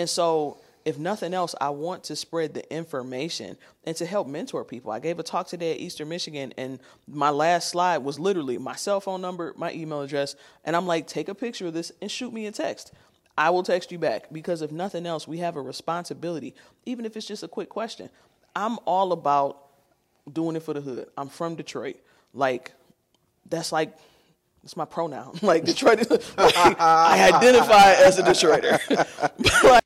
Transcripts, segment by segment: And so if nothing else, I want to spread the information and to help mentor people. I gave a talk today at Eastern Michigan, and my last slide was literally my cell phone number, my email address, and I'm like, take a picture of this and shoot me a text. I will text you back, because if nothing else, we have a responsibility, even if it's just a quick question. I'm all about doing it for the hood. I'm from Detroit. Like, that's my pronoun. Like, Detroit, like, I identify as a Detroiter. Like,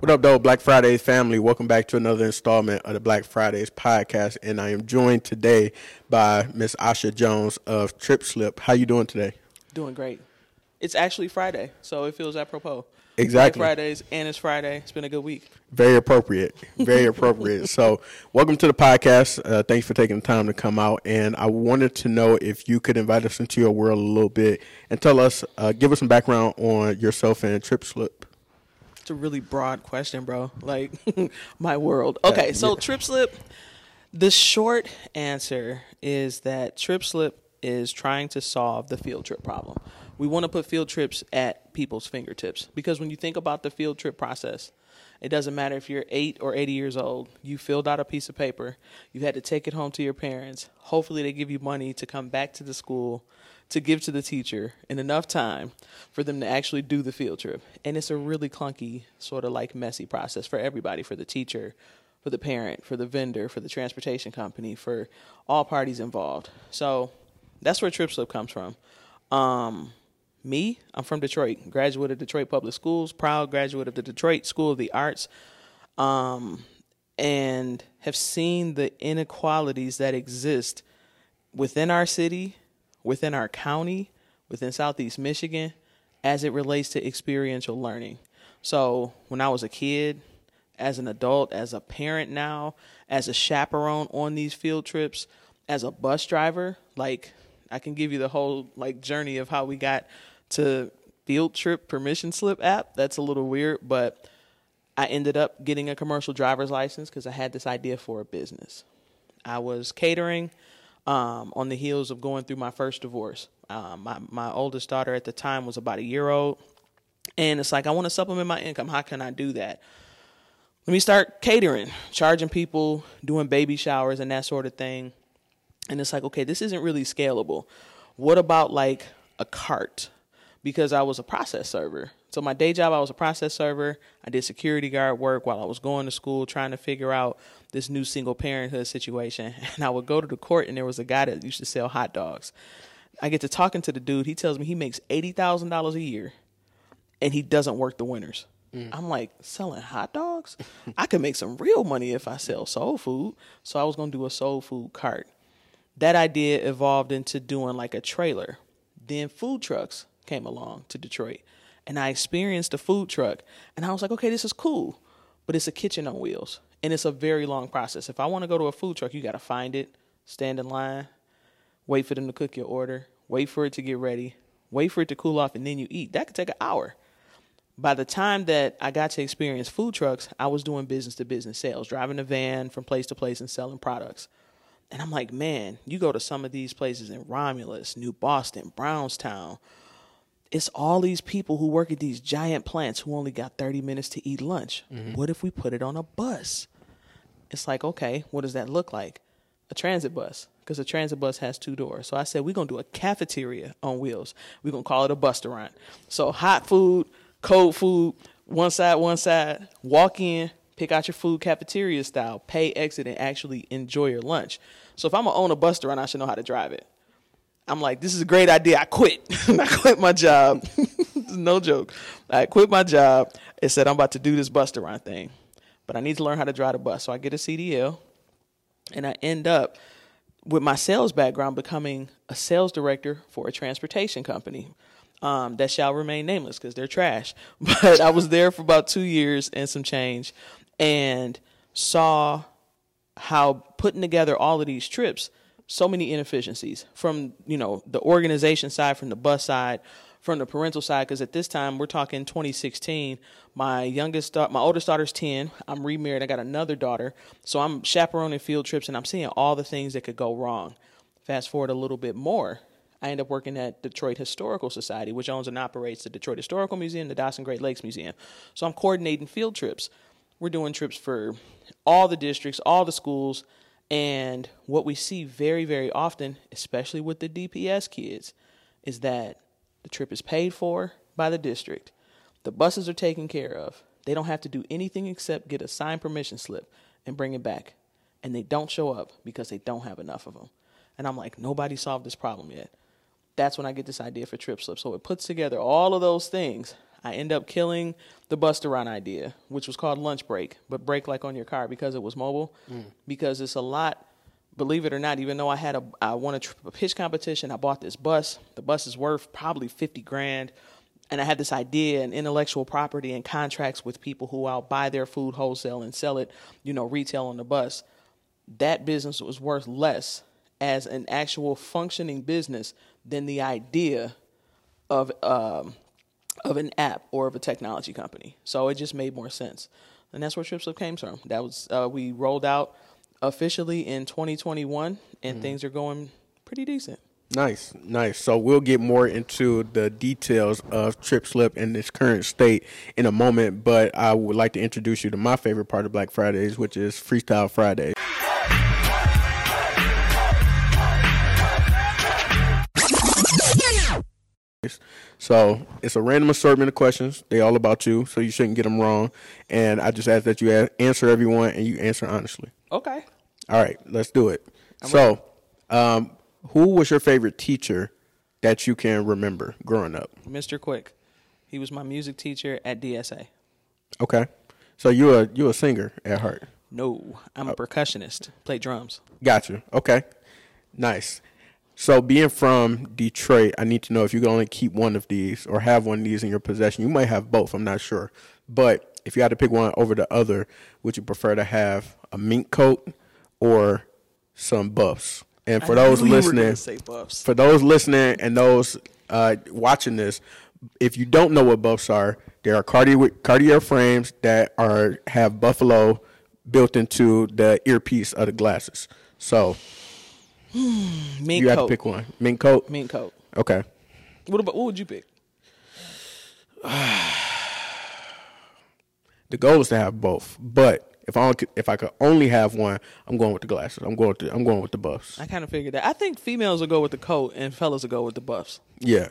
what up, though, Black Fridays family? Welcome back to another installment of the Black Fridays podcast, and I am joined today by Miss Achsha Jones of Trip Slip. How you doing today? Doing great. It's actually Friday, so it feels apropos. Exactly. Black Fridays, and it's Friday. It's been a good week. Very appropriate. Very appropriate. So welcome to the podcast. Thanks for taking the time to come out, and I wanted to know if you could invite us into your world a little bit and tell us, give us some background on yourself and Trip Slip. It's a really broad question, bro. Like, my world. Okay, yeah, so yeah. Trip Slip, the short answer is that Trip Slip is trying to solve the field trip problem. We want to put field trips at people's fingertips, because when you think about the field trip process, it doesn't matter if you're 8 or 80 years old. You filled out a piece of paper. You had to take it home to your parents. Hopefully they give you money to come back to the school to give to the teacher in enough time for them to actually do the field trip. And it's a really clunky, sort of like messy process for everybody, for the teacher, for the parent, for the vendor, for the transportation company, for all parties involved. So that's where Trip Slip comes from. Me, I'm from Detroit, graduate of Detroit Public Schools, proud graduate of the Detroit School of the Arts, and have seen the inequalities that exist within our city, within our county, within Southeast Michigan, as it relates to experiential learning. So when I was a kid, as an adult, as a parent now, as a chaperone on these field trips, as a bus driver, like, I can give you the whole like journey of how we got to field trip permission slip app. That's a little weird, but I ended up getting a commercial driver's license because I had this idea for a business. I was catering, on the heels of going through my first divorce. My oldest daughter at the time was about a year old. And it's like, I want to supplement my income. How can I do that? Let me start catering, charging people, doing baby showers and that sort of thing. And it's like, okay, this isn't really scalable. What about like a cart? Because I was a process server. So my day job, I was a process server. I did security guard work while I was going to school, trying to figure out this new single parenthood situation. And I would go to the court, and there was a guy that used to sell hot dogs. I get to talking to the dude. He tells me he makes $80,000 a year, and he doesn't work the winters. I'm like, selling hot dogs? I could make some real money if I sell soul food. So I was going to do a soul food cart. That idea evolved into doing like a trailer. Then food trucks came along to Detroit, and I experienced a food truck, and I was like, okay, this is cool, but it's a kitchen on wheels, and it's a very long process. If I want to go to a food truck, you got to find it, stand in line, wait for them to cook your order, wait for it to get ready, wait for it to cool off, and then you eat. That could take an hour. By the time that I got to experience food trucks, I was doing business-to-business sales, driving a van from place to place and selling products. And I'm like, man, you go to some of these places in Romulus, New Boston, Brownstown. It's all these people who work at these giant plants who only got 30 minutes to eat lunch. Mm-hmm. What if we put it on a bus? It's like, okay, what does that look like? A transit bus, because a transit bus has two doors. So I said, we're going to do a cafeteria on wheels. We're going to call it a busterant. So hot food, cold food, one side, walk in, pick out your food cafeteria style, pay, exit, and actually enjoy your lunch. So if I'm going to own a busterant, I should know how to drive it. I'm like, this is a great idea. I quit. I quit my job. No joke. I quit my job and said, I'm about to do this busterant thing, but I need to learn how to drive the bus. So I get a CDL, and I end up with my sales background becoming a sales director for a transportation company that shall remain nameless because they're trash. But I was there for about 2 years and some change, and saw how putting together all of these trips, so many inefficiencies from, you know, the organization side, from the bus side, from the parental side, because at this time, we're talking 2016, my oldest daughter's 10, I'm remarried, I got another daughter, so I'm chaperoning field trips, and I'm seeing all the things that could go wrong. Fast forward a little bit more, I end up working at Detroit Historical Society, which owns and operates the Detroit Historical Museum, the Dawson Great Lakes Museum. So I'm coordinating field trips. We're doing trips for all the districts, all the schools, and what we see very, very often, especially with the DPS kids, is that the trip is paid for by the district. The buses are taken care of. They don't have to do anything except get a signed permission slip and bring it back. And they don't show up because they don't have enough of them. And I'm like, nobody solved this problem yet. That's when I get this idea for Trip Slip. So it puts together all of those things. I end up killing the bust-around idea, which was called lunch break, but break like on your car because it was mobile, because it's a lot, believe it or not, even though I won a pitch competition, I bought this bus. The bus is worth probably $50,000, and I had this idea and intellectual property and contracts with people who I'll buy their food wholesale and sell it, retail on the bus. That business was worth less as an actual functioning business than the idea of an app or of a technology company. So it just made more sense. And that's where Trip Slip came from. That was we rolled out officially in 2021, and things are going pretty decent. Nice. So we'll get more into the details of Trip Slip and its current state in a moment, but I would like to introduce you to my favorite part of Black Fridays, which is Freestyle Friday. So it's a random assortment of questions. They all about you, so you shouldn't get them wrong. And I just ask that you answer everyone, and you answer honestly. Okay. All right, let's do it. Who was your favorite teacher that you can remember growing up? Mr. Quick. He was my music teacher at DSA. Okay. So you a singer at heart? No, I'm a percussionist. Play drums. Gotcha. Okay. Nice. So being from Detroit, I need to know if you can only keep one of these or have one of these in your possession. You might have both. I'm not sure. But if you had to pick one over the other, would you prefer to have a mink coat or some buffs? And for those listening, and those watching this, if you don't know what buffs are, there are Cartier frames that have buffalo built into the earpiece of the glasses. So... Mink you coat. Have to pick one. Mink coat? Mink coat. Okay. What would you pick? The goal is to have both, but if I could only have one, I'm going with the glasses. I'm going with the buffs. I kind of figured that. I think females will go with the coat and fellas will go with the buffs. Yeah.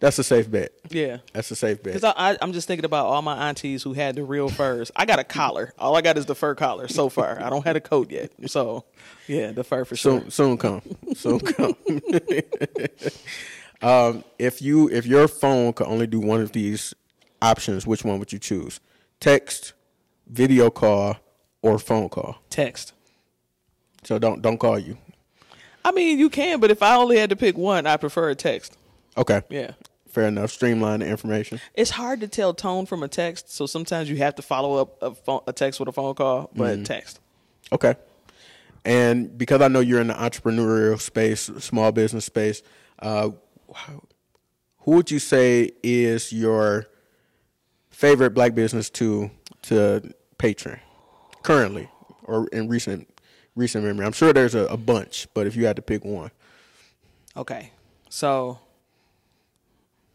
That's a safe bet. Yeah. That's a safe bet. Because I'm just thinking about all my aunties who had the real furs. I got a collar. All I got is the fur collar so far. I don't have a coat yet. So, yeah, the fur for sure. Soon come. If your phone could only do one of these options, which one would you choose? Text, video call, or phone call? Text. So don't call you. I mean, you can, but if I only had to pick one, I prefer a text. Okay. Yeah. Fair enough. Streamline the information. It's hard to tell tone from a text, so sometimes you have to follow up a text with a phone call, but text. Okay. And because I know you're in the entrepreneurial space, small business space, who would you say is your favorite black business to patron currently or in recent memory? I'm sure there's a bunch, but if you had to pick one. Okay. So...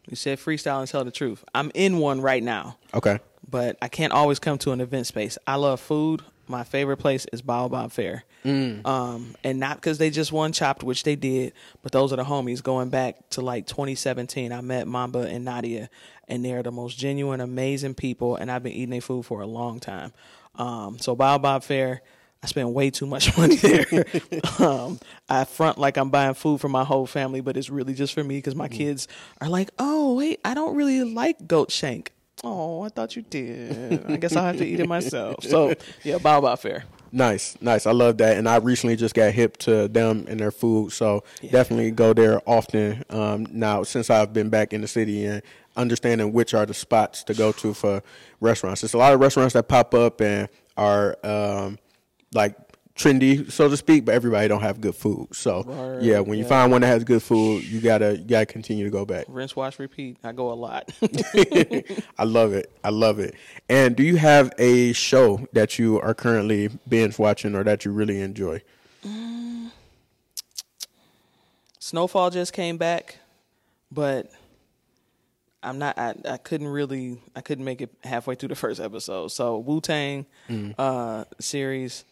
You said freestyle and tell the truth. I'm in one right now. Okay. But I can't always come to an event space. I love food. My favorite place is Baobab Fare. And not because they just won Chopped, which they did, but those are the homies going back to like 2017. I met Mamba and Nadia, and they're the most genuine, amazing people, and I've been eating their food for a long time. So Baobab Fare, I spend way too much money there. I front like I'm buying food for my whole family, but it's really just for me because my kids are like, oh, wait, I don't really like goat shank. Oh, I thought you did. I guess I'll have to eat it myself. So, yeah, Baobab Fare. Nice. I love that. And I recently just got hip to them and their food. So Definitely go there often now since I've been back in the city and understanding which are the spots to go to for restaurants. There's a lot of restaurants that pop up and are – like trendy, so to speak, but everybody don't have good food. So right, yeah, when you find one that has good food, you gotta continue to go back. Rinse, wash, repeat. I go a lot. I love it. I love it. And do you have a show that you are currently binge watching or that you really enjoy? Snowfall just came back, but I couldn't make it halfway through the first episode. So Wu-Tang series,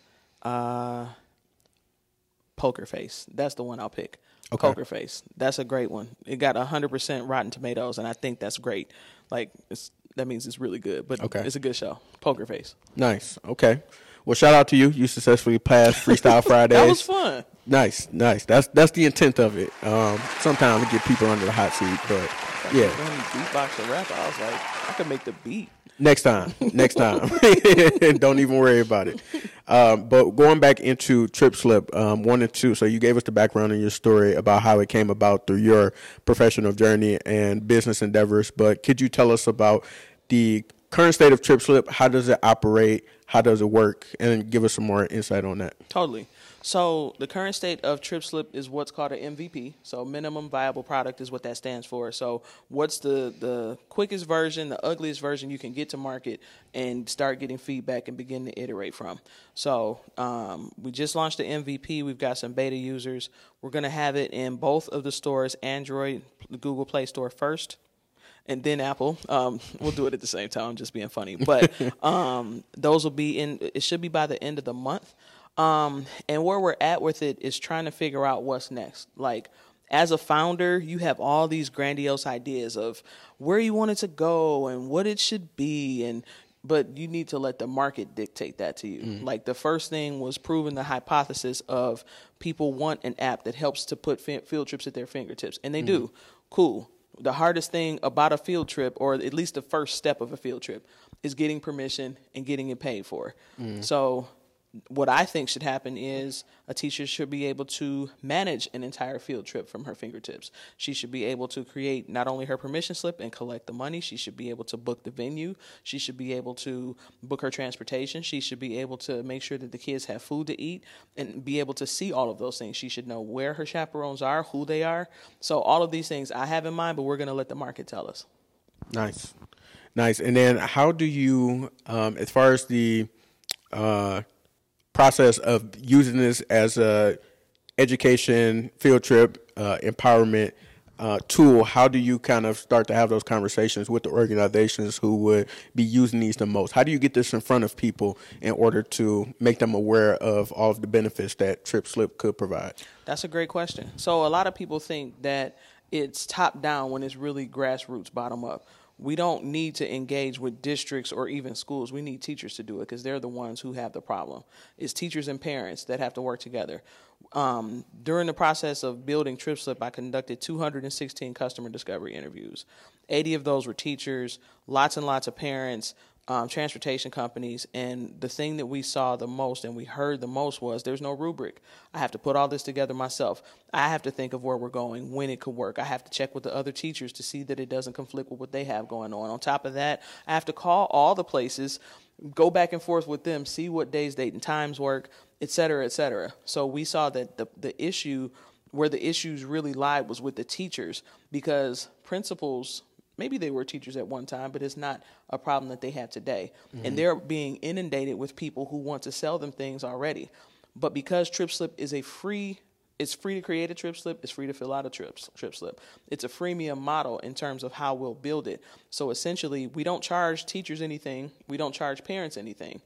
Poker Face. That's the one I'll pick. Okay. Poker Face. That's a great one. It got 100% Rotten Tomatoes, and I think that's great. Like, that means it's really good, but It's a good show. Poker Face. Nice. Okay. Well, shout out to you. You successfully passed Freestyle Fridays. That was fun. Nice. That's the intent of it. Sometimes we get people under the hot seat, but yeah. Beatbox and rap. I was like, I could make the beat. Next time. Don't even worry about it. But going back into Trip Slip, 1 and 2. So you gave us the background in your story about how it came about through your professional journey and business endeavors. But could you tell us about the current state of Trip Slip? How does it operate? How does it work? And give us some more insight on that. Totally. So the current state of Trip Slip is what's called an MVP. So minimum viable product is what that stands for. So what's the quickest version, the ugliest version you can get to market and start getting feedback and begin to iterate from. So we just launched the MVP. We've got some beta users. We're going to have it in both of the stores, Android, the Google Play Store first, and then Apple. We'll do it at the same time. I'm just being funny. But those will be it should be by the end of the month. And where we're at with it is trying to figure out what's next. Like, as a founder, you have all these grandiose ideas of where you want it to go and what it should be, but you need to let the market dictate that to you. Mm. Like, the first thing was proving the hypothesis of people want an app that helps to put field trips at their fingertips, and they do. Cool. The hardest thing about a field trip, or at least the first step of a field trip, is getting permission and getting it paid for. Mm. So what I think should happen is a teacher should be able to manage an entire field trip from her fingertips. She should be able to create not only her permission slip and collect the money, she should be able to book the venue, she should be able to book her transportation, she should be able to make sure that the kids have food to eat and be able to see all of those things. She should know where her chaperones are, who they are. So all of these things I have in mind, but we're going to let the market tell us. Nice. And then how do you, as far as the process of using this as a education, field trip, empowerment tool, how do you kind of start to have those conversations with the organizations who would be using these the most? How do you get this in front of people in order to make them aware of all of the benefits that Trip Slip could provide? That's a great question. So a lot of people think that it's top down when it's really grassroots, bottom up. We don't need to engage with districts or even schools. We need teachers to do it because they're the ones who have the problem. It's teachers and parents that have to work together. During the process of building Trip Slip, I conducted 216 customer discovery interviews. 80 of those were teachers, lots and lots of parents, transportation companies, and the thing that we saw the most and we heard the most was there's no rubric. I have to put all this together myself. I have to think of where we're going, when it could work. I have to check with the other teachers to see that it doesn't conflict with what they have going on. On top of that, I have to call all the places, go back and forth with them, see what days, date, and times work, et cetera, et cetera. So we saw that the issue, where the issues really lied, was with the teachers, because principals, maybe they were teachers at one time, but it's not a problem that they have today. Mm-hmm. And they're being inundated with people who want to sell them things already. But because Trip Slip is it's free to create a Trip Slip, it's free to fill out a Trip Slip. It's a freemium model in terms of how we'll build it. So essentially, we don't charge teachers anything. We don't charge parents anything.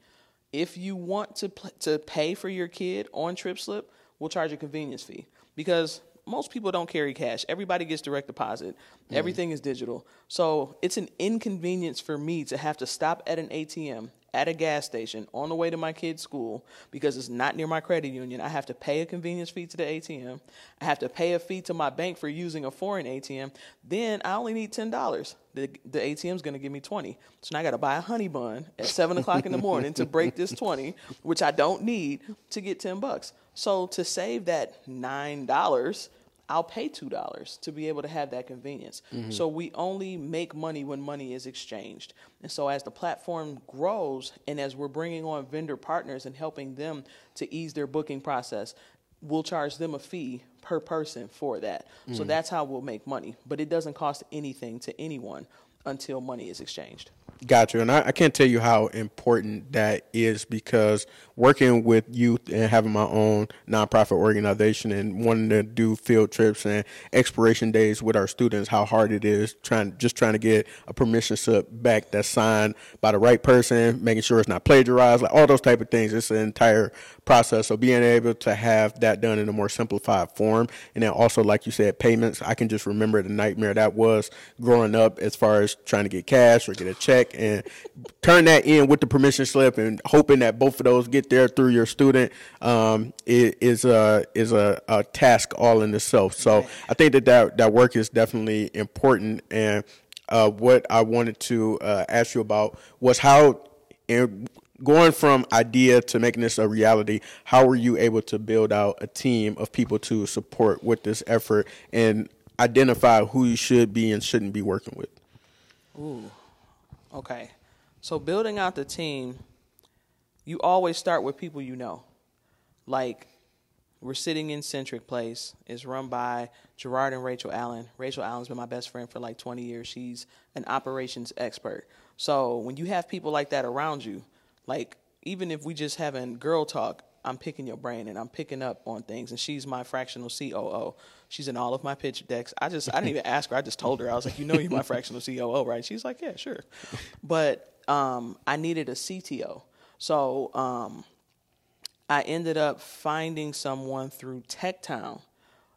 If you want to pay for your kid on Trip Slip, we'll charge a convenience fee, because most people don't carry cash. Everybody gets direct deposit. Mm. Everything is digital. So it's an inconvenience for me to have to stop at an ATM, at a gas station, on the way to my kid's school, because it's not near my credit union. I have to pay a convenience fee to the ATM. I have to pay a fee to my bank for using a foreign ATM. Then I only need $10. The ATM's going to give me $20. So now I got to buy a honey bun at 7 o'clock in the morning to break this 20, which I don't need, to get $10. So to save that $9, I'll pay $2 to be able to have that convenience. Mm-hmm. So we only make money when money is exchanged. And so as the platform grows and as we're bringing on vendor partners and helping them to ease their booking process, we'll charge them a fee per person for that. Mm. So that's how we'll make money. But it doesn't cost anything to anyone until money is exchanged. Got you. And I can't tell you how important that is, because working with youth and having my own nonprofit organization and wanting to do field trips and exploration days with our students, how hard it is trying to get a permission slip back that's signed by the right person, making sure it's not plagiarized, like all those type of things. It's an entire process. So being able to have that done in a more simplified form. And then also, like you said, payments. I can just remember the nightmare that was growing up as far as trying to get cash or get a check, and turn that in with the permission slip and hoping that both of those get there through your student is a task all in itself. So I think that work is definitely important. And what I wanted to ask you about was how, and going from idea to making this a reality, how were you able to build out a team of people to support with this effort and identify who you should be and shouldn't be working with? Ooh. Okay, so building out the team, you always start with people you know. Like, we're sitting in Centric Place. It's run by Gerard and Rachel Allen. Rachel Allen's been my best friend for like 20 years. She's an operations expert. So when you have people like that around you, like even if we just having girl talk, I'm picking your brain and I'm picking up on things. And she's my fractional COO. She's in all of my pitch decks. I didn't even ask her. I just told her. I was like, you're my fractional COO, right? She's like, yeah, sure. But I needed a CTO. So I ended up finding someone through TechTown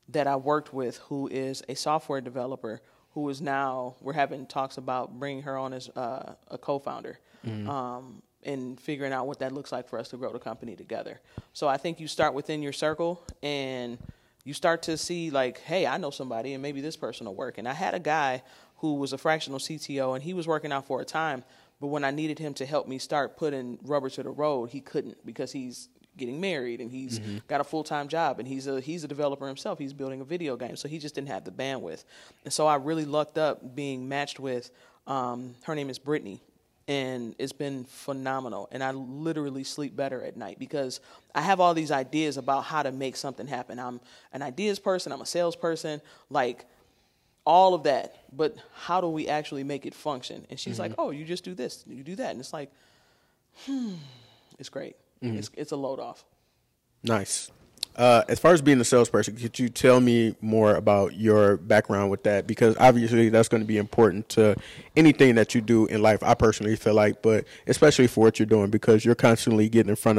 that I worked with, who is a software developer, who is now, we're having talks about bringing her on as a co-founder. Mm-hmm. And figuring out what that looks like for us to grow the company together. So I think you start within your circle and you start to see like, hey, I know somebody and maybe this person will work. And I had a guy who was a fractional CTO and he was working out for a time, but when I needed him to help me start putting rubber to the road, he couldn't, because he's getting married and he's mm-hmm. got a full-time job and he's a developer himself. He's building a video game. So he just didn't have the bandwidth. And so I really lucked up being matched with, her name is Brittany. And it's been phenomenal. And I literally sleep better at night because I have all these ideas about how to make something happen. I'm an ideas person. I'm a salesperson, like all of that. But how do we actually make it function? And she's mm-hmm. like, oh, you just do this, you do that. And it's like, it's great. Mm-hmm. It's a load off. Nice. As far as being a salesperson, could you tell me more about your background with that? Because obviously that's going to be important to anything that you do in life, I personally feel like, but especially for what you're doing, because you're constantly getting in front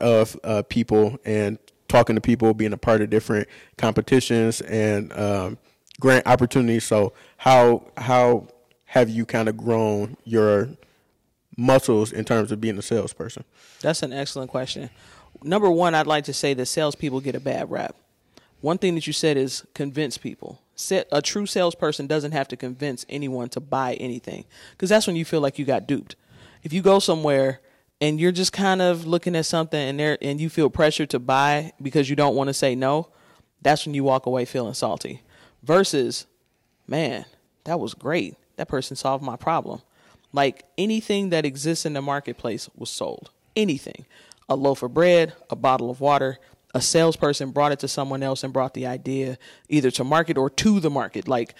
of people and talking to people, being a part of different competitions and grant opportunities. So how have you kind of grown your muscles in terms of being a salesperson? That's an excellent question. Number one, I'd like to say that salespeople get a bad rap. One thing that you said is convince people. A true salesperson doesn't have to convince anyone to buy anything, because that's when you feel like you got duped. If you go somewhere and you're just kind of looking at something and you feel pressured to buy because you don't want to say no, that's when you walk away feeling salty. Versus, man, that was great. That person solved my problem. Like anything that exists in the marketplace was sold. Anything. A loaf of bread, a bottle of water, a salesperson brought it to someone else and brought the idea either to market or to the market. Like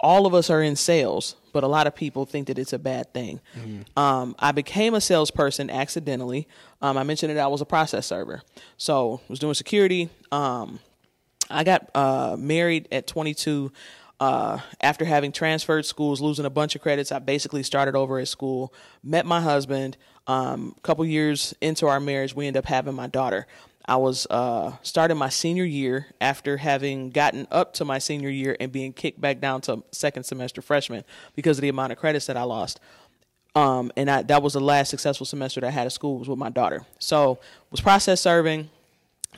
all of us are in sales, but a lot of people think that it's a bad thing. Mm-hmm. I became a salesperson accidentally. I mentioned that I was a process server. So I was doing security. I got married at 22. After having transferred schools, losing a bunch of credits, I basically started over at school, met my husband. A couple years into our marriage, we ended up having my daughter. I was starting my senior year after having gotten up to my senior year and being kicked back down to second semester freshman because of the amount of credits that I lost. That was the last successful semester that I had at school, was with my daughter. So was process serving.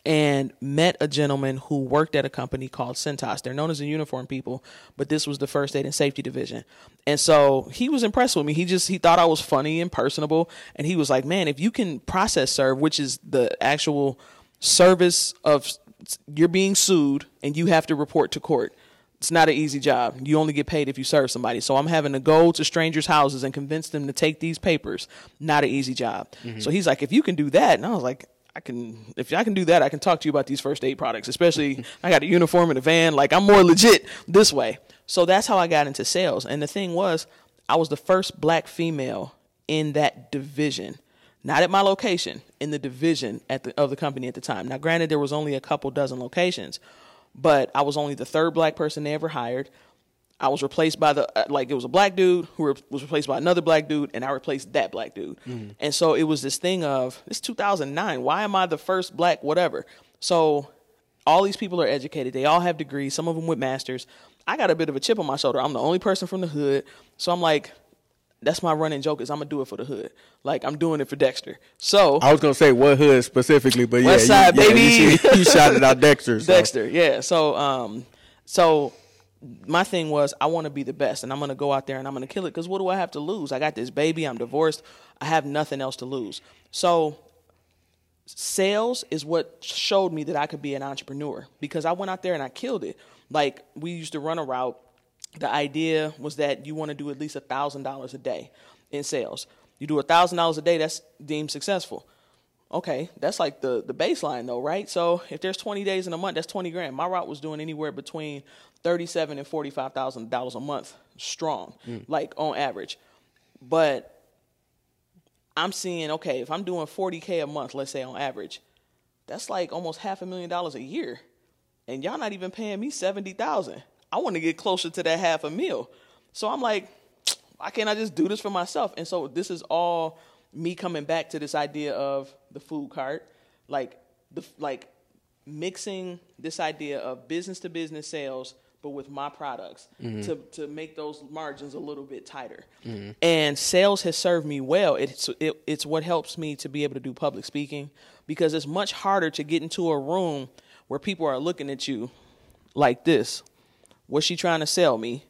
And met a gentleman who worked at a company called CentOS. They're known as the uniform people, but this was the first aid and safety division. And so he was impressed with me. He thought I was funny and personable. And he was like, man, if you can process serve, which is the actual service of you're being sued and you have to report to court. It's not an easy job. You only get paid if you serve somebody. So I'm having to go to strangers' houses and convince them to take these papers. Not an easy job. Mm-hmm. So he's like, if you can do that. And I was like, If I can do that, I can talk to you about these first aid products, especially I got a uniform and a van. Like, I'm more legit this way. So that's how I got into sales. And the thing was, I was the first black female in that division. Not at my location, in the division of the company at the time. Now, granted, there was only a couple dozen locations, but I was only the third black person they ever hired. I was replaced by it was a black dude who was replaced by another black dude, and I replaced that black dude. Mm. And so it was this thing of, it's 2009, why am I the first black whatever? So all these people are educated. They all have degrees, some of them with masters. I got a bit of a chip on my shoulder. I'm the only person from the hood. So I'm like, that's my running joke is I'm going to do it for the hood. Like, I'm doing it for Dexter. So I was going to say what hood specifically, but West Side, baby. You shouted out Dexter. So. Dexter, yeah. So my thing was I want to be the best, and I'm going to go out there and I'm going to kill it because what do I have to lose? I got this baby. I'm divorced. I have nothing else to lose. So sales is what showed me that I could be an entrepreneur because I went out there and I killed it. Like, we used to run a route. The idea was that you want to do at least $1,000 a day in sales. You do $1,000 a day, that's deemed successful. Okay, that's like the baseline though, right? So if there's 20 days in a month, that's 20 grand. My route was doing anywhere between $37,000 and $45,000 a month strong, like on average. But I'm seeing, okay, if I'm doing $40K a month, let's say on average, that's like almost $500,000 a year. And y'all not even paying me $70,000. I want to get closer to that half a mil. So I'm like, why can't I just do this for myself? And so this is all me coming back to this idea of the food cart, like mixing this idea of business to business sales, but with my products to make those margins a little bit tighter. Mm-hmm. And sales has served me well. It's what helps me to be able to do public speaking because it's much harder to get into a room where people are looking at you like this. What's she trying to sell me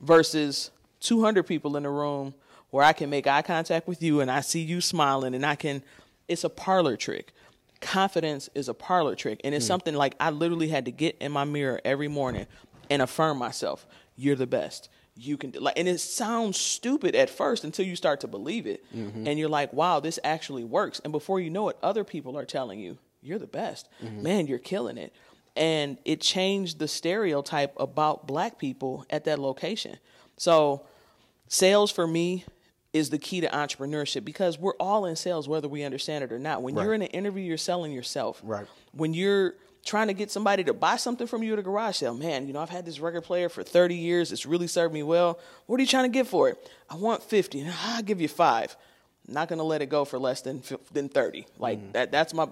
versus 200 people in the room where I can make eye contact with you and I see you smiling and it's a parlor trick. Confidence is a parlor trick. And it's something like I literally had to get in my mirror every morning and affirm myself. You're the best. You can do, like, and it sounds stupid at first until you start to believe it. Mm-hmm. And you're like, wow, this actually works. And before you know it, other people are telling you, you're the best. Mm-hmm. Man, you're killing it. And it changed the stereotype about black people at that location. So sales for me is the key to entrepreneurship because we're all in sales, whether we understand it or not. When you're in an interview, you're selling yourself. Right. When you're trying to get somebody to buy something from you at a garage sale, man, you know, I've had this record player for 30 years. It's really served me well. What are you trying to get for it? I want 50. I'll give you 5. Not going to let it go for less than 30. Like that's my,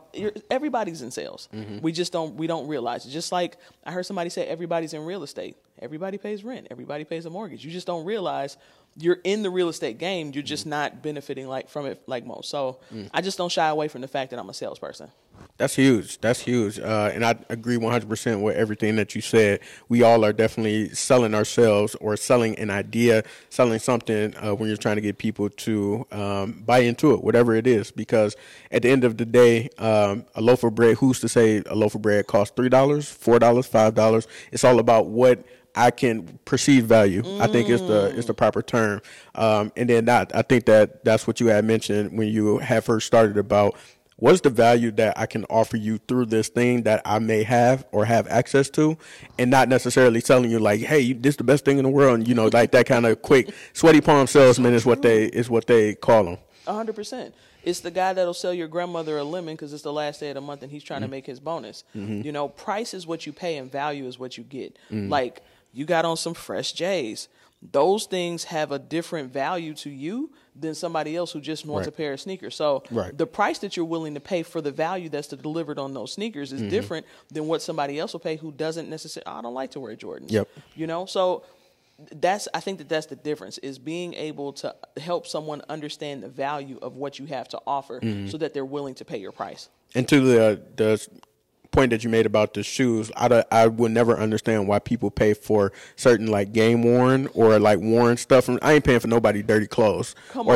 everybody's in sales. Mm-hmm. We don't realize it. Just like I heard somebody say, everybody's in real estate. Everybody pays rent. Everybody pays a mortgage. You just don't realize you're in the real estate game. You're just not benefiting from it like most. So I just don't shy away from the fact that I'm a salesperson. That's huge. That's huge. And I agree 100% with everything that you said. We all are definitely selling ourselves or selling an idea, selling something when you're trying to get people to buy into it, whatever it is. Because at the end of the day, a loaf of bread, who's to say a loaf of bread costs $3, $4, $5? It's all about what I can perceive value. I think it's the proper term. And then I think that's what you had mentioned when you had first started about what's the value that I can offer you through this thing that I may have or have access to, and not necessarily telling you like, hey, this is the best thing in the world. And, you know, like that kind of quick sweaty palm salesman is what they call them. 100%. It's the guy that'll sell your grandmother a lemon because it's the last day of the month and he's trying to make his bonus. Mm-hmm. You know, price is what you pay and value is what you get. Mm-hmm. Like, you got on some fresh J's. Those things have a different value to you than somebody else who just wants a pair of sneakers. So the price that you're willing to pay for the value that's delivered on those sneakers is different than what somebody else will pay who doesn't necessarily, I don't like to wear Jordans. Yep. You know, so I think that's the difference, is being able to help someone understand the value of what you have to offer so that they're willing to pay your price. And to the point that you made about the shoes, I will never understand why people pay for certain like game worn or like worn stuff. I ain't paying for nobody dirty clothes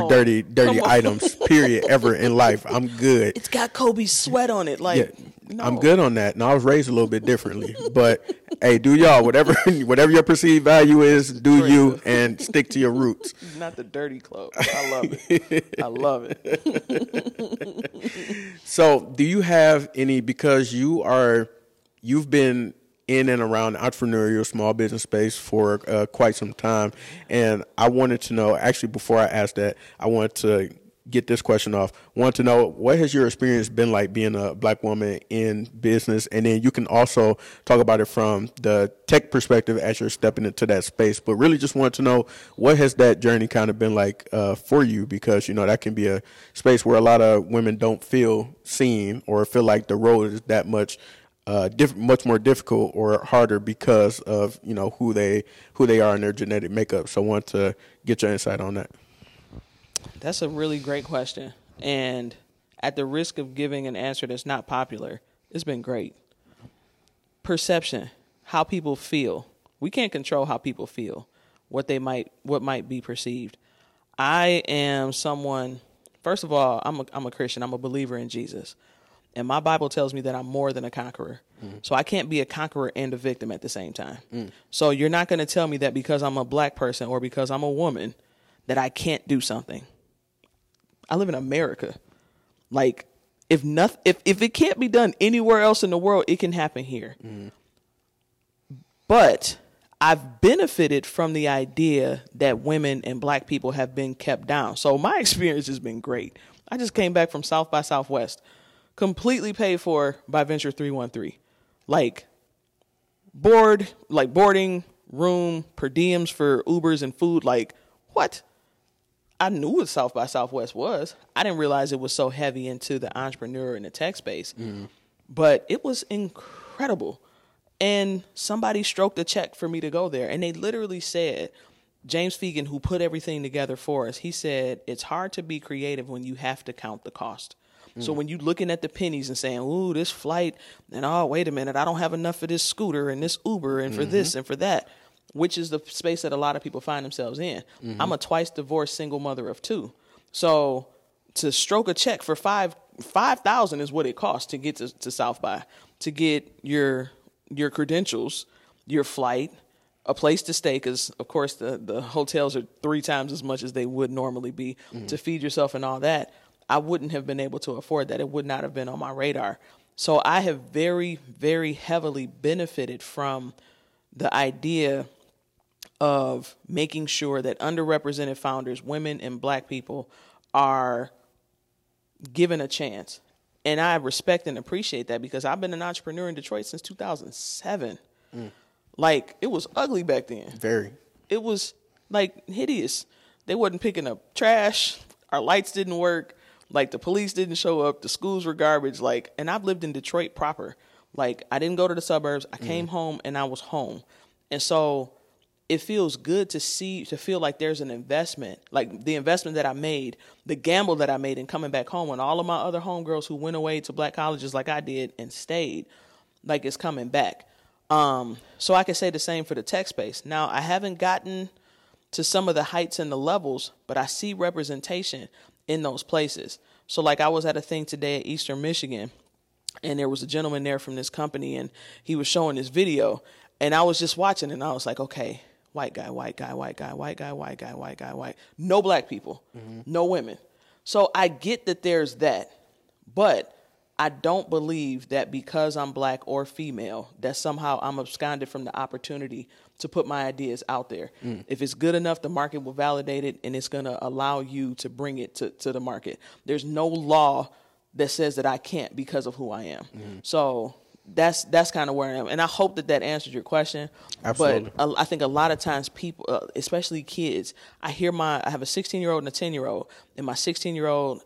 dirty items. Period. Ever in life, I'm good. It's got Kobe's sweat on it. Like No. I'm good on that. Now, I was raised a little bit differently, but hey, do y'all whatever your perceived value is, do you and stick to your roots. Not the dirty clothes. I love it. I love it. So, do you have any? Because you've been in and around the entrepreneurial small business space for quite some time, and I wanted to know. Actually, before I asked that, I wanted to get this question off. Want to know, what has your experience been like being a Black woman in business? And then you can also talk about it from the tech perspective as you're stepping into that space. But really just want to know, what has that journey kind of been like for you? Because, you know, that can be a space where a lot of women don't feel seen or feel like the road is that much much more difficult or harder because of, you know, who they are and their genetic makeup. So I want to get your insight on that. That's a really great question. And at the risk of giving an answer that's not popular, it's been great. Perception, how people feel. We can't control how people feel, what might be perceived. I am someone, first of all, I'm a Christian. I'm a believer in Jesus. And my Bible tells me that I'm more than a conqueror. Mm. So I can't be a conqueror and a victim at the same time. Mm. So you're not going to tell me that because I'm a Black person or because I'm a woman that I can't do something. I live in America. Like, if it can't be done anywhere else in the world, it can happen here. Mm. But I've benefited from the idea that women and Black people have been kept down. So my experience has been great. I just came back from South by Southwest, completely paid for by Venture 313. Like, boarding, room, per diems for Ubers and food, like, what? I knew what South by Southwest was. I didn't realize it was so heavy into the entrepreneur and the tech space. Mm. But it was incredible. And somebody stroked a check for me to go there. And they literally said, James Feigen, who put everything together for us, he said, it's hard to be creative when you have to count the cost. Mm. So when you're looking at the pennies and saying, ooh, this flight, and oh, wait a minute, I don't have enough for this scooter and this Uber and for this and for that, which is the space that a lot of people find themselves in. Mm-hmm. I'm a twice-divorced single mother of two. So to stroke a check for $5,000 is what it costs to get to South by, to get your credentials, your flight, a place to stay, because, of course, the hotels are 3 times as much as they would normally be, to feed yourself and all that. I wouldn't have been able to afford that. It would not have been on my radar. So I have very, very heavily benefited from the idea of making sure that underrepresented founders, women and Black people, are given a chance. And I respect and appreciate that, because I've been an entrepreneur in Detroit since 2007. Mm. Like, it was ugly back then. Very. It was, like, hideous. They wasn't picking up trash. Our lights didn't work. Like, the police didn't show up. The schools were garbage. Like, and I've lived in Detroit proper. Like, I didn't go to the suburbs. I came home and I was home. And so it feels good to feel like there's an investment, like the investment that I made, the gamble that I made in coming back home, when all of my other homegirls who went away to Black colleges like I did and stayed, like, it's coming back. So I can say the same for the tech space. Now, I haven't gotten to some of the heights and the levels, but I see representation in those places. So, like, I was at a thing today at Eastern Michigan, and there was a gentleman there from this company, and he was showing this video, and I was just watching, and I was like, okay, white guy. No Black people, no women. So I get that there's that, but I don't believe that because I'm Black or female that somehow I'm absconded from the opportunity to put my ideas out there. Mm. If it's good enough, the market will validate it, and it's going to allow you to bring it to the market. There's no law that says that I can't because of who I am. Mm. So that's kind of where I am. And I hope that answers your question. Absolutely. But I think a lot of times people, especially kids, I have a 16-year-old and a 10-year-old. And my 16-year-old,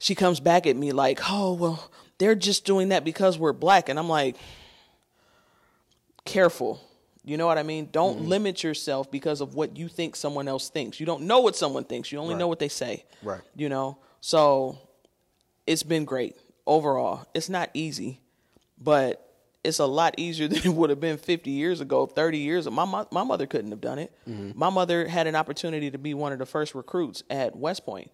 she comes back at me like, oh, well, they're just doing that because we're Black. And I'm like, careful. You know what I mean? Don't limit yourself because of what you think someone else thinks. You don't know what someone thinks. You only know what they say. Right. You know? So it's been great overall. It's not easy, but it's a lot easier than it would have been 50 years ago, 30 years ago. My mother couldn't have done it. Mm-hmm. My mother had an opportunity to be one of the first recruits at West Point.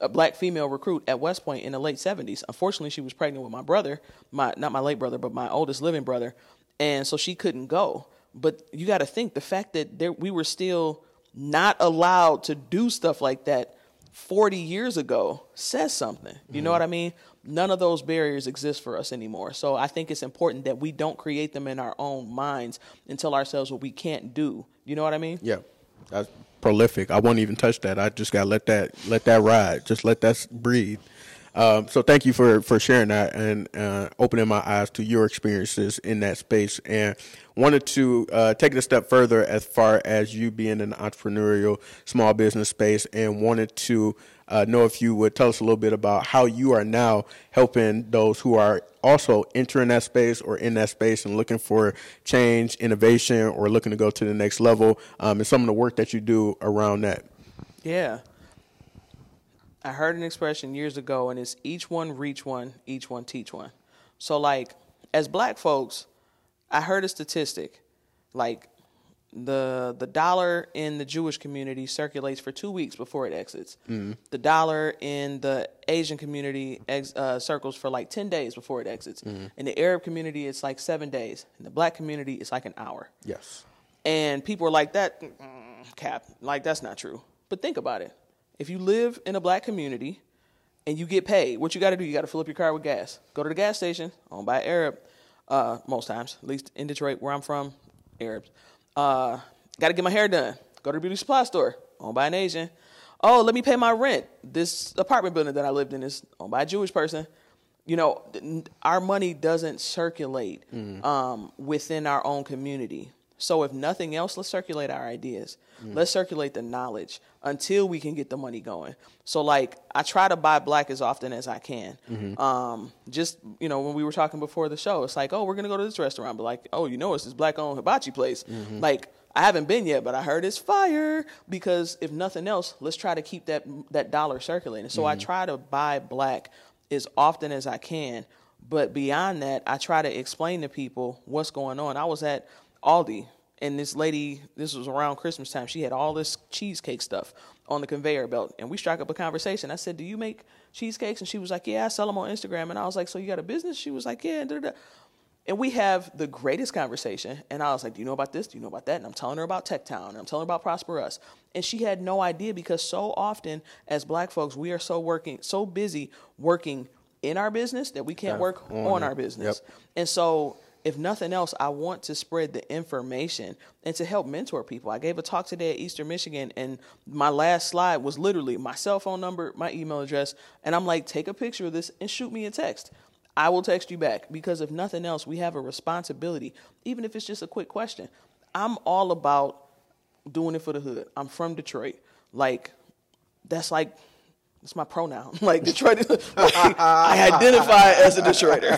a black female recruit at West Point in the late 70s. Unfortunately, she was pregnant with my brother, not my late brother, but my oldest living brother, and so she couldn't go. But you got to think the fact that we were still not allowed to do stuff like that 40 years ago says something. You know what I mean? None of those barriers exist for us anymore. So I think it's important that we don't create them in our own minds and tell ourselves what we can't do. You know what I mean? Yeah. That's prolific. I won't even touch that. I just got to let that ride. Just let that breathe. So thank you for sharing that and opening my eyes to your experiences in that space, and wanted to take it a step further as far as you being in the entrepreneurial small business space, and wanted to know if you would tell us a little bit about how you are now helping those who are also entering that space or in that space and looking for change, innovation, or looking to go to the next level, and some of the work that you do around that. Yeah. I heard an expression years ago, and it's each one reach one, each one teach one. So, like, as black folks, I heard a statistic, like the dollar in the Jewish community circulates for 2 weeks before it exits. Mm-hmm. The dollar in the Asian community circles for like 10 days before it exits. Mm-hmm. In the Arab community, it's like 7 days. In the black community, it's like an hour. Yes. And people are like, that cap, like, that's not true. But think about it. If you live in a black community and you get paid, what you got to do, you got to fill up your car with gas. Go to the gas station, owned by Arab, most times, at least in Detroit, where I'm from, Arabs. Got to get my hair done. Go to the beauty supply store, owned by an Asian. Oh, let me pay my rent. This apartment building that I lived in is owned by a Jewish person. You know, our money doesn't circulate within our own community. So if nothing else, let's circulate our ideas. Mm. Let's circulate the knowledge until we can get the money going. So, like, I try to buy black as often as I can. Mm-hmm. Just, you know, when we were talking before the show, it's like, oh, we're going to go to this restaurant. But, like, oh, you know, it's this black-owned hibachi place. Mm-hmm. Like, I haven't been yet, but I heard it's fire. Because if nothing else, let's try to keep that dollar circulating. So I try to buy black as often as I can. But beyond that, I try to explain to people what's going on. I was at Aldi, and this lady, this was around Christmas time, she had all this cheesecake stuff on the conveyor belt, and we struck up a conversation. I said, do you make cheesecakes? And she was like, yeah, I sell them on Instagram. And I was like, so you got a business? She was like, yeah. And we have the greatest conversation, and I was like, do you know about this? Do you know about that? And I'm telling her about TechTown, and I'm telling her about Prosper Us. And she had no idea, because so often as black folks, we are so busy working in our business that we can't work on our business. Yep. And so, if nothing else, I want to spread the information and to help mentor people. I gave a talk today at Eastern Michigan, and my last slide was literally my cell phone number, my email address, and I'm like, take a picture of this and shoot me a text. I will text you back, because if nothing else, we have a responsibility, even if it's just a quick question. I'm all about doing it for the hood. I'm from Detroit. Like, it's my pronoun. Like, Detroit, like, I identify as a Detroiter.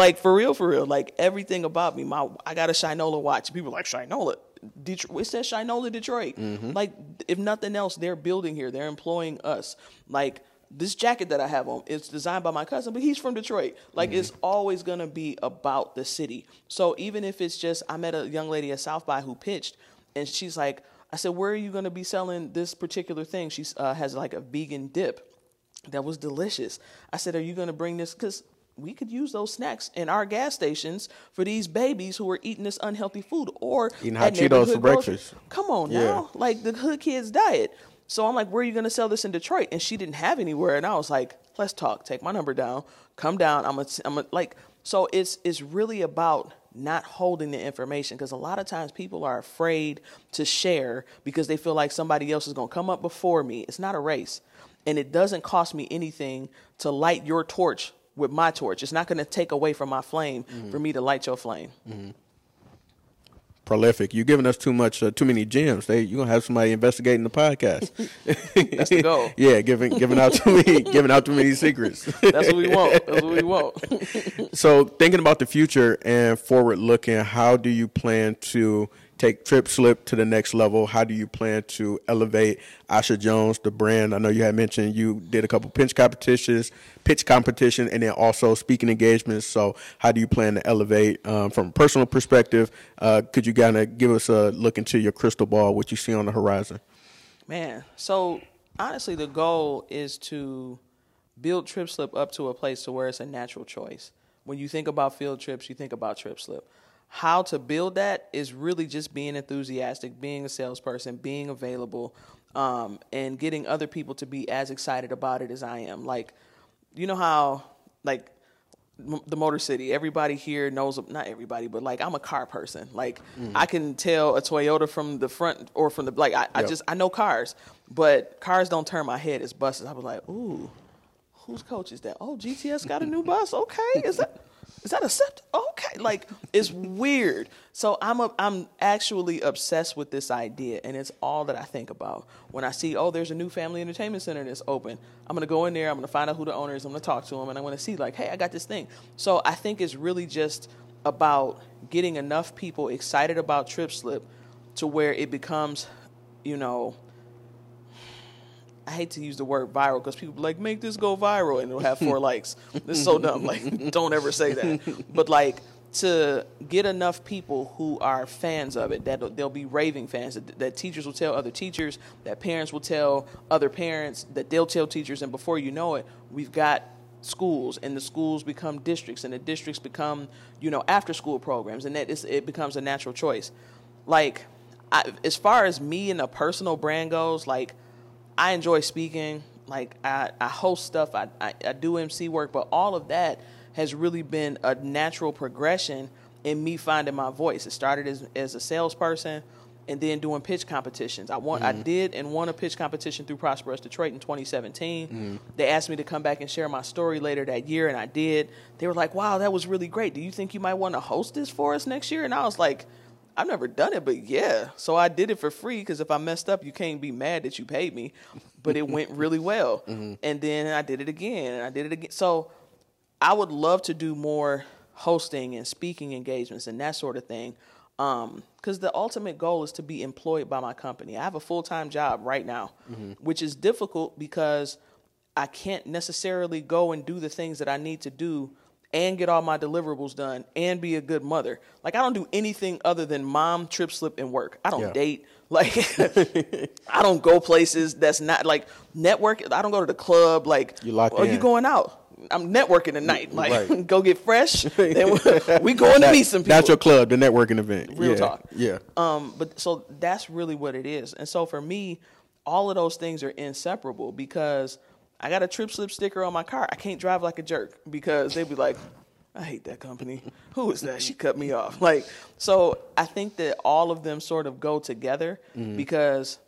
but for real, like, everything about me. I got a Shinola watch. People are like, Shinola, Detroit. It says Shinola, Detroit. Mm-hmm. Like, if nothing else, they're building here. They're employing us. Like, this jacket that I have on, it's designed by my cousin, but he's from Detroit. Like, it's always gonna be about the city. So even if it's just, I met a young lady at South by who pitched, and she's like, I said, where are you going to be selling this particular thing? She has like a vegan dip that was delicious. I said, are you going to bring this? Because we could use those snacks in our gas stations for these babies who are eating this unhealthy food or eating hot Cheetos for breakfast. Come on now. Like, the hood kids diet. So I'm like, where are you going to sell this in Detroit? And she didn't have anywhere. And I was like, let's talk. Take my number down. Come down. So it's really about not holding the information, because a lot of times people are afraid to share because they feel like somebody else is going to come up before me. It's not a race, and it doesn't cost me anything to light your torch with my torch. It's not going to take away from my flame for me to light your flame. Mm-hmm. Prolific. You're giving us too many gems. You're going to have somebody investigating the podcast. That's the goal. Yeah, giving out too many secrets. That's what we want. So, thinking about the future and forward looking, how do you plan to take Trip Slip to the next level? How do you plan to elevate Achsha Jones, the brand? I know you had mentioned you did a couple pitch competition, and then also speaking engagements. So how do you plan to elevate from a personal perspective? Could you kind of give us a look into your crystal ball, what you see on the horizon? Man, so honestly, the goal is to build Trip Slip up to a place to where it's a natural choice. When you think about field trips, you think about Trip Slip. How to build that is really just being enthusiastic, being a salesperson, being available, and getting other people to be as excited about it as I am. Like, you know how, like, the Motor City, everybody here knows, not everybody, but like I'm a car person. Like I can tell a Toyota from the front or from the, like I know cars, but cars don't turn my head as buses. I was like, ooh, whose coach is that? Oh, GTS got a new bus. Okay. Is that a Sept? Okay. Like it's weird. So I'm actually obsessed with this idea, and it's all that I think about. When I see, oh, there's a new family entertainment center that's open, I'm going to go in there, I'm going to find out who the owner is, I'm going to talk to him, and I'm going to see like, hey, I got this thing. So I think it's really just about getting enough people excited about Trip Slip to where it becomes, you know, I hate to use the word viral because people be like, make this go viral, and it'll have 4 likes. It's so dumb. Like, don't ever say that. But like, to get enough people who are fans of it, that they'll be raving fans, that teachers will tell other teachers, that parents will tell other parents, that they'll tell teachers, and before you know it, we've got schools, and the schools become districts, and the districts become, you know, after-school programs, and that it becomes a natural choice. Like, as far as me and a personal brand goes, like, I enjoy speaking, like I host stuff, I do MC work, but all of that has really been a natural progression in me finding my voice. It started as a salesperson and then doing pitch competitions. I did and won a pitch competition through Prosperous Detroit in 2017. They asked me to come back and share my story later that year, and I did. They were like, wow, that was really great. Do you think you might want to host this for us next year? And I was like, I've never done it, but yeah. So I did it for free because if I messed up, you can't be mad that you paid me. But it went really well. And then I did it again, and I did it again. So I would love to do more hosting and speaking engagements and that sort of thing, because the ultimate goal is to be employed by my company. I have a full-time job right now, which is difficult because I can't necessarily go and do the things that I need to do and get all my deliverables done, and be a good mother. Like, I don't do anything other than mom, Trip Slip, and work. I don't date. Like, I don't go places that's not, like, network. I don't go to the club. Like, you going out? I'm networking tonight. Like, go get fresh. Then we going to meet some people. Not your club, the networking event. Real talk. Yeah. But so that's really what it is. And so for me, all of those things are inseparable because I got a Trip Slip sticker on my car. I can't drive like a jerk because they'd be like, I hate that company. Who is that? She cut me off. Like, so I think that all of them sort of go together because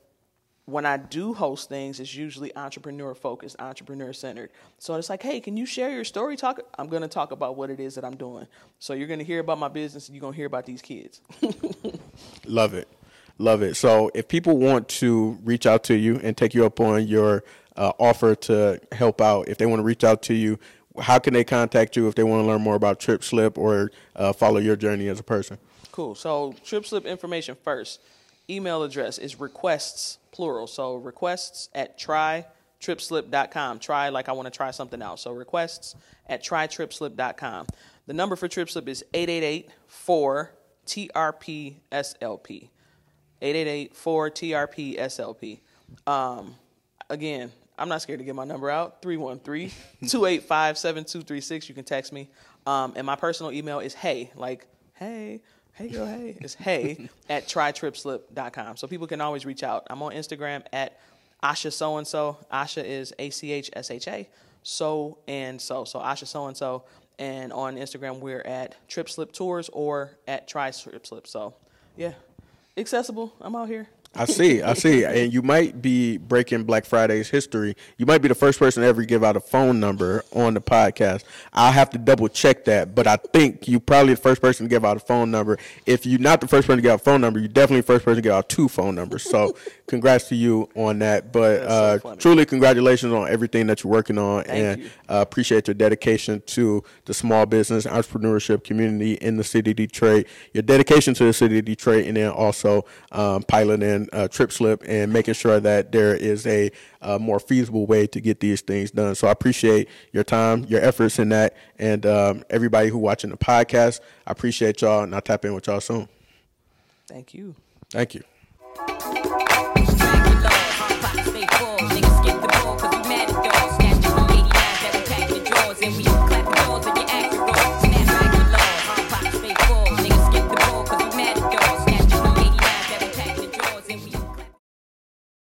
when I do host things, it's usually entrepreneur-focused, entrepreneur-centered. So it's like, hey, can you share your story? I'm going to talk about what it is that I'm doing. So you're going to hear about my business, and you're going to hear about these kids. Love it. Love it. So if people want to reach out to you and take you up on your offer to help out, if they want to reach out to you, how can they contact you if they want to learn more about Trip Slip or follow your journey as a person? Cool. So Trip Slip information first. Email address is requests, plural. So requests at trytripslip.com. Try like I want to try something out. So requests at trytripslip.com. The number for Trip Slip is 888-4-TRP-SLP. 888-4-TRP-SLP. Again, I'm not scared to get my number out, 313-285-7236. You can text me. And my personal email is hey. It's hey at trytripslip.com. So people can always reach out. I'm on Instagram at Achsha so-and-so. Achsha is A-C-H-S-H-A, so-and-so. So Achsha so-and-so. And on Instagram, we're at Trip Slip Tours or at Try Trip Slip. So, yeah. Accessible. I'm out here. I see. And you might be breaking Black Friday's history. You might be the first person to ever give out a phone number on the podcast. I'll have to double check that, but I think you're probably the first person to give out a phone number. If you're not the first person to give out a phone number, you're definitely the first person to give out 2 phone numbers. So congrats to you on that. But truly congratulations on everything that you're working on. Thank you. Appreciate your dedication to the small business entrepreneurship community in the city of Detroit, your dedication to the city of Detroit, and then also piloting Trip Slip and making sure that there is a more feasible way to get these things done. So I appreciate your time, your efforts in that, and everybody who watching the podcast. I appreciate y'all, and I'll tap in with y'all soon. Thank you.